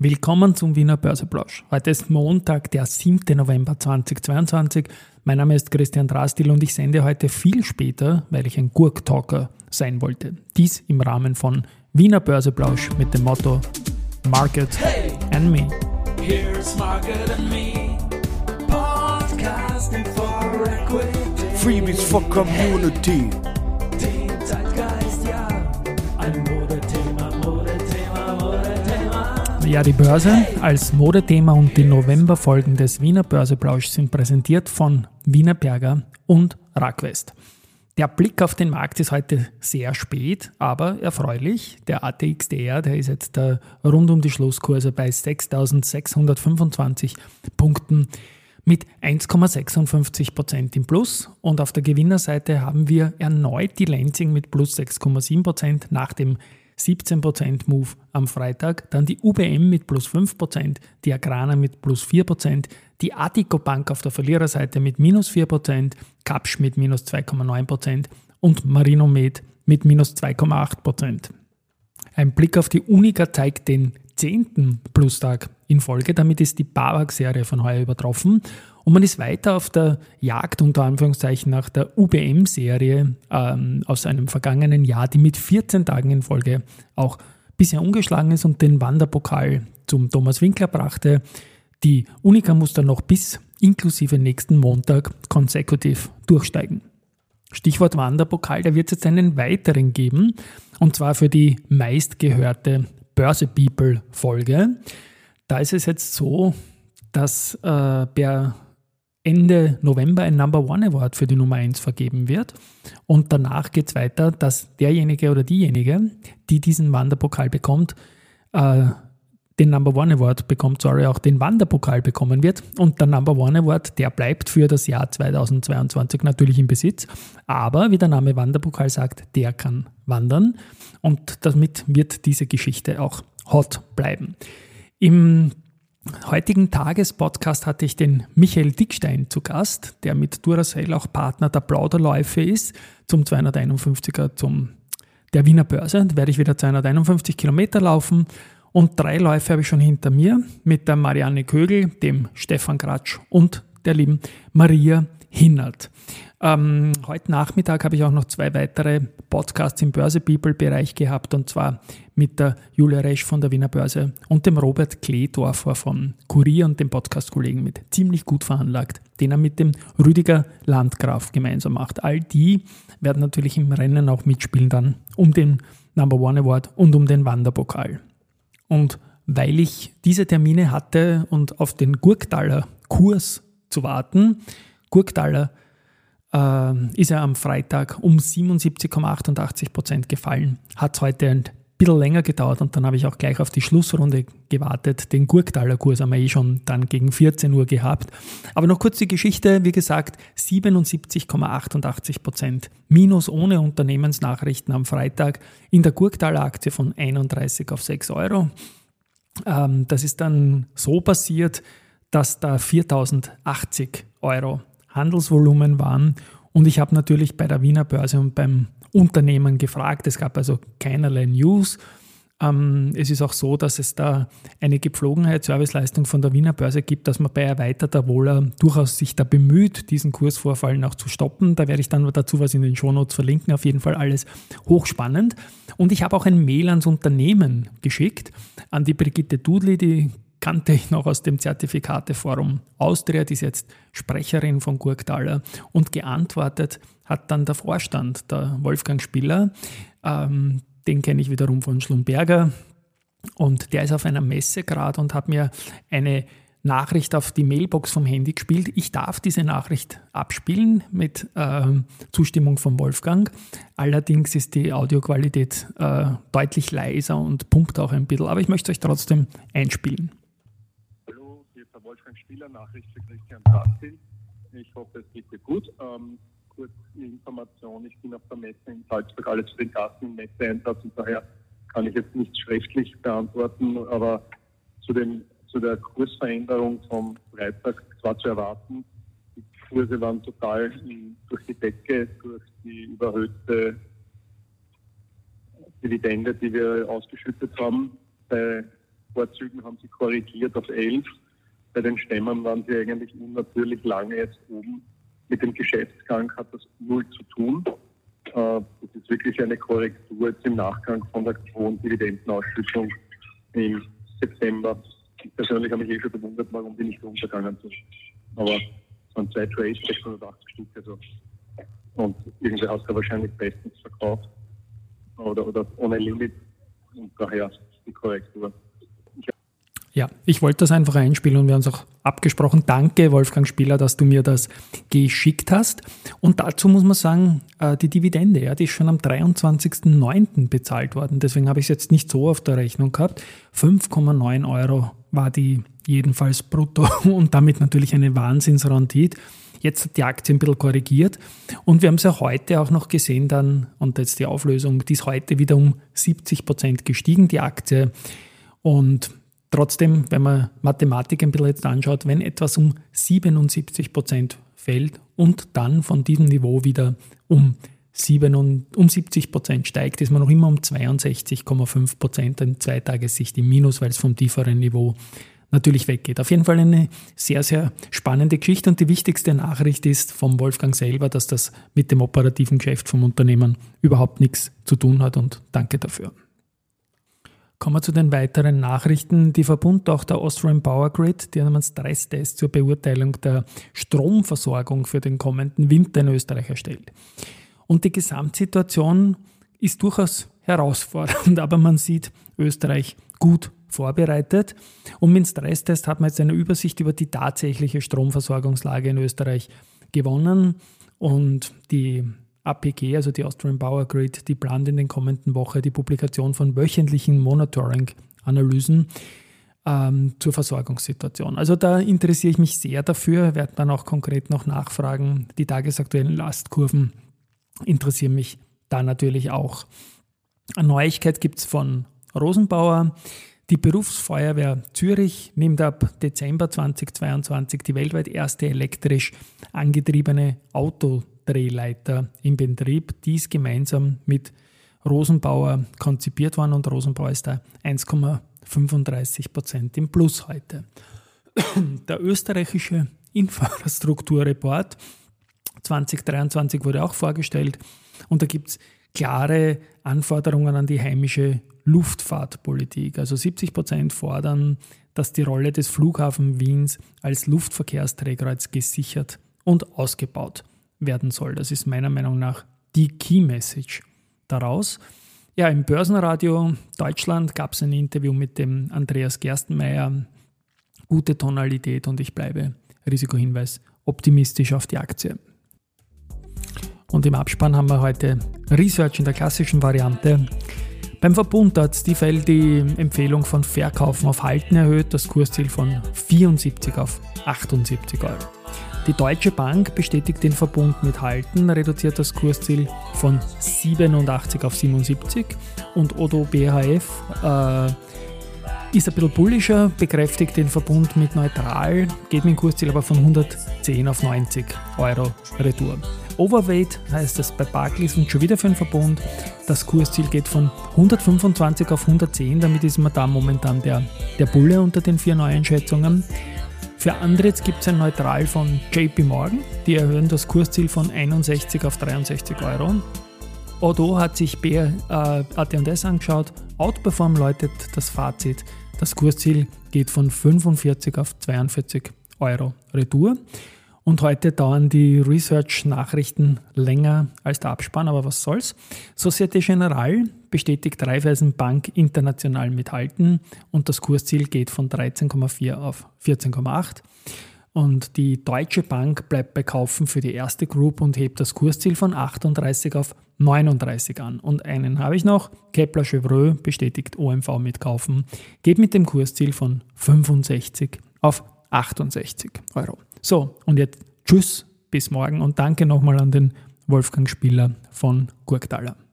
Willkommen zum Wiener Börseplausch. Heute ist Montag, der 7. November 2022. Mein Name ist Christian Drastil und ich sende heute viel später, weil ich ein Gurktalker sein wollte. Dies im Rahmen von Wiener Börseplausch mit dem Motto Market and Me. Here's Market and Me, podcasting for equity. Freebies for Community. Den Zeitgeist, ja, ein Modethema. Die Börse als Modethema und die Novemberfolgen des Wiener Börseplausch sind präsentiert von Wienerberger und Rakwest. Der Blick auf den Markt ist heute sehr spät, aber erfreulich. Der ATX TR, der ist jetzt rund um die Schlusskurse bei 6.625 Punkten mit 1,56% im Plus. Und auf der Gewinnerseite haben wir erneut die Lenzing mit plus 6,7% nach dem 17% Move am Freitag, dann die UBM mit plus 5%, die Agrana mit plus 4%, die Adico Bank auf der Verliererseite mit minus 4%, Kapsch mit minus 2,9% und Marinomed mit minus 2,8%. Ein Blick auf die Unica zeigt den 10. Plustag in Folge, damit ist die BAWAG-Serie von heuer übertroffen und man ist weiter auf der Jagd unter Anführungszeichen nach der UBM-Serie aus einem vergangenen Jahr, die mit 14 Tagen in Folge auch bisher ungeschlagen ist und den Wanderpokal zum Thomas Winkler brachte. Die Unica muss dann noch bis inklusive nächsten Montag consecutive durchsteigen. Stichwort Wanderpokal, da wird es jetzt einen weiteren geben und zwar für die meistgehörte Börse-People-Folge. Da ist es jetzt so, dass per Ende November ein Number One Award für die Nummer 1 vergeben wird und danach geht es weiter, dass derjenige oder diejenige, die diesen Wanderpokal bekommt, den Number One Award bekommt, auch den Wanderpokal bekommen wird. Und der Number One Award, der bleibt für das Jahr 2022 natürlich im Besitz. Aber, wie der Name Wanderpokal sagt, der kann wandern. Und damit wird diese Geschichte auch hot bleiben. Im heutigen Tagespodcast hatte ich den Michael Dickstein zu Gast, der mit Duracell auch Partner der Plauderläufe ist, zum 251er der Wiener Börse. Da werde ich wieder 251 Kilometer laufen. Und 3 Läufe habe ich schon hinter mir mit der Marianne Kögel, dem Stefan Kratsch und der lieben Maria Hinnert. Heute Nachmittag habe ich auch noch 2 weitere Podcasts im Börse-People-Bereich gehabt und zwar mit der Julia Resch von der Wiener Börse und dem Robert Kleedorfer von Kurier und dem Podcast-Kollegen mit ziemlich gut veranlagt, den er mit dem Rüdiger Landgraf gemeinsam macht. All die werden natürlich im Rennen auch mitspielen dann um den Number One Award und um den Wanderpokal. Und weil ich diese Termine hatte und auf den Gurktaler Kurs zu warten, Gurktaler ist ja am Freitag um 77,88% gefallen, hat heute ein bisschen länger gedauert und dann habe ich auch gleich auf die Schlussrunde gewartet, den Gurktaler Kurs haben wir schon dann gegen 14 Uhr gehabt. Aber noch kurz die Geschichte, wie gesagt, 77,88% minus ohne Unternehmensnachrichten am Freitag in der Gurktaler Aktie von 31 auf 6 Euro. Das ist dann so passiert, dass da 4.080 Euro Handelsvolumen waren und ich habe natürlich bei der Wiener Börse und beim Unternehmen gefragt. Es gab also keinerlei News. Es ist auch so, dass es da eine Gepflogenheit, Serviceleistung von der Wiener Börse gibt, dass man bei erweiterter Wohler durchaus sich da bemüht, diesen Kursvorfall auch zu stoppen. Da werde ich dann dazu was in den Shownotes verlinken. Auf jeden Fall alles hochspannend. Und ich habe auch ein Mail ans Unternehmen geschickt, an die Brigitte Dudli, die kannte ich noch aus dem Zertifikateforum Austria, die ist jetzt Sprecherin von Gurktaler und geantwortet hat dann der Vorstand, der Wolfgang Spiller, den kenne ich wiederum von Schlumberger und der ist auf einer Messe gerade und hat mir eine Nachricht auf die Mailbox vom Handy gespielt. Ich darf diese Nachricht abspielen mit Zustimmung von Wolfgang. Allerdings ist die Audioqualität deutlich leiser und pumpt auch ein bisschen, aber ich möchte es euch trotzdem einspielen. Wolfgang Spiller, Nachricht für Christian Drastil. Ich hoffe, es geht dir gut. Kurz die Information, ich bin auf der Messe in Salzburg, alles für den Gasten im Messeeinsatz und daher kann ich jetzt nicht schriftlich beantworten, aber zu der Kursveränderung vom Freitag war zu erwarten. Die Kurse waren total durch die Decke, durch die überhöhte Dividende, die wir ausgeschüttet haben, bei Vorzügen haben sie korrigiert auf 11. Bei den Stämmern waren sie eigentlich unnatürlich lange jetzt oben. Mit dem Geschäftsgang hat das null zu tun. Das ist wirklich eine Korrektur jetzt im Nachgang von der hohen Dividendenausschüttung im September. Ich persönlich habe mich schon gewundert, warum die nicht runtergegangen sind. Aber es waren zwei Trades, 680 Stück. Also. Und irgendwer hat es ja wahrscheinlich bestens verkauft. Oder ohne Limit. Und daher die Korrektur. Ja, ich wollte das einfach einspielen und wir haben es auch abgesprochen. Danke, Wolfgang Spiller, dass du mir das geschickt hast. Und dazu muss man sagen, die Dividende, ja, die ist schon am 23.09. bezahlt worden. Deswegen habe ich es jetzt nicht so auf der Rechnung gehabt. 5,9 € war die jedenfalls brutto und damit natürlich eine Wahnsinnsrendite. Jetzt hat die Aktie ein bisschen korrigiert und wir haben es ja heute auch noch gesehen dann, und jetzt die Auflösung, die ist heute wieder um 70% gestiegen, die Aktie. Und trotzdem, wenn man Mathematik ein bisschen jetzt anschaut, wenn etwas um 77% fällt und dann von diesem Niveau wieder um 70% steigt, ist man noch immer um 62,5% in Zweitagessicht im Minus, weil es vom tieferen Niveau natürlich weggeht. Auf jeden Fall eine sehr, sehr spannende Geschichte und die wichtigste Nachricht ist vom Wolfgang selber, dass das mit dem operativen Geschäft vom Unternehmen überhaupt nichts zu tun hat und danke dafür. Kommen wir zu den weiteren Nachrichten. Die Verbund auch der Austrian Power Grid, die haben einen Stresstest zur Beurteilung der Stromversorgung für den kommenden Winter in Österreich erstellt. Und die Gesamtsituation ist durchaus herausfordernd, aber man sieht Österreich gut vorbereitet. Und mit dem Stresstest hat man jetzt eine Übersicht über die tatsächliche Stromversorgungslage in Österreich gewonnen. Und die APG, also die Austrian Power Grid, die plant in den kommenden Wochen die Publikation von wöchentlichen Monitoring-Analysen zur Versorgungssituation. Also da interessiere ich mich sehr dafür, werde dann auch konkret noch nachfragen. Die tagesaktuellen Lastkurven interessieren mich da natürlich auch. Eine Neuigkeit gibt es von Rosenbauer. Die Berufsfeuerwehr Zürich nimmt ab Dezember 2022 die weltweit erste elektrisch angetriebene Autodrehleiter in Betrieb. Die ist gemeinsam mit Rosenbauer konzipiert worden und Rosenbauer ist da 1,35% im Plus heute. Der österreichische Infrastrukturreport 2023 wurde auch vorgestellt und da gibt es klare Anforderungen an die heimische Luftfahrtpolitik. Also 70% fordern, dass die Rolle des Flughafen Wiens als Luftverkehrsträger gesichert und ausgebaut werden soll. Das ist meiner Meinung nach die Key-Message daraus. Ja, im Börsenradio Deutschland gab es ein Interview mit dem Andreas Gerstenmeier. Gute Tonalität und ich bleibe, Risikohinweis, optimistisch auf die Aktie. Und im Abspann haben wir heute Research in der klassischen Variante. Beim Verbund hat die Fell die Empfehlung von Verkaufen auf Halten erhöht, das Kursziel von 74 auf 78 €. Die Deutsche Bank bestätigt den Verbund mit Halten, reduziert das Kursziel von 87 auf 77 und Oddo BHF ist ein bisschen bullischer, bekräftigt den Verbund mit neutral, geht mit dem Kursziel aber von 110 auf 90 € retour. Overweight heißt es bei Barclays und schon wieder für den Verbund. Das Kursziel geht von 125 auf 110, damit ist man da momentan der Bulle unter den 4 Neueinschätzungen. Für Andritz gibt es ein Neutral von JP Morgan, die erhöhen das Kursziel von 61 auf 63 €. Oddo hat sich AT&S angeschaut, Outperform läutet das Fazit, das Kursziel geht von 45 auf 42 € retour. Und heute dauern die Research-Nachrichten länger als der Abspann, aber was soll's. Société Générale bestätigt Raiffeisenbank international mithalten und das Kursziel geht von 13,4 auf 14,8. Und die Deutsche Bank bleibt bei Kaufen für die erste Group und hebt das Kursziel von 38 auf 39 an. Und einen habe ich noch, Kepler Chevreux bestätigt OMV mit Kaufen, geht mit dem Kursziel von 65 auf 68 €. So, und jetzt tschüss, bis morgen und danke nochmal an den Wolfgang Spiller von Gurktaler.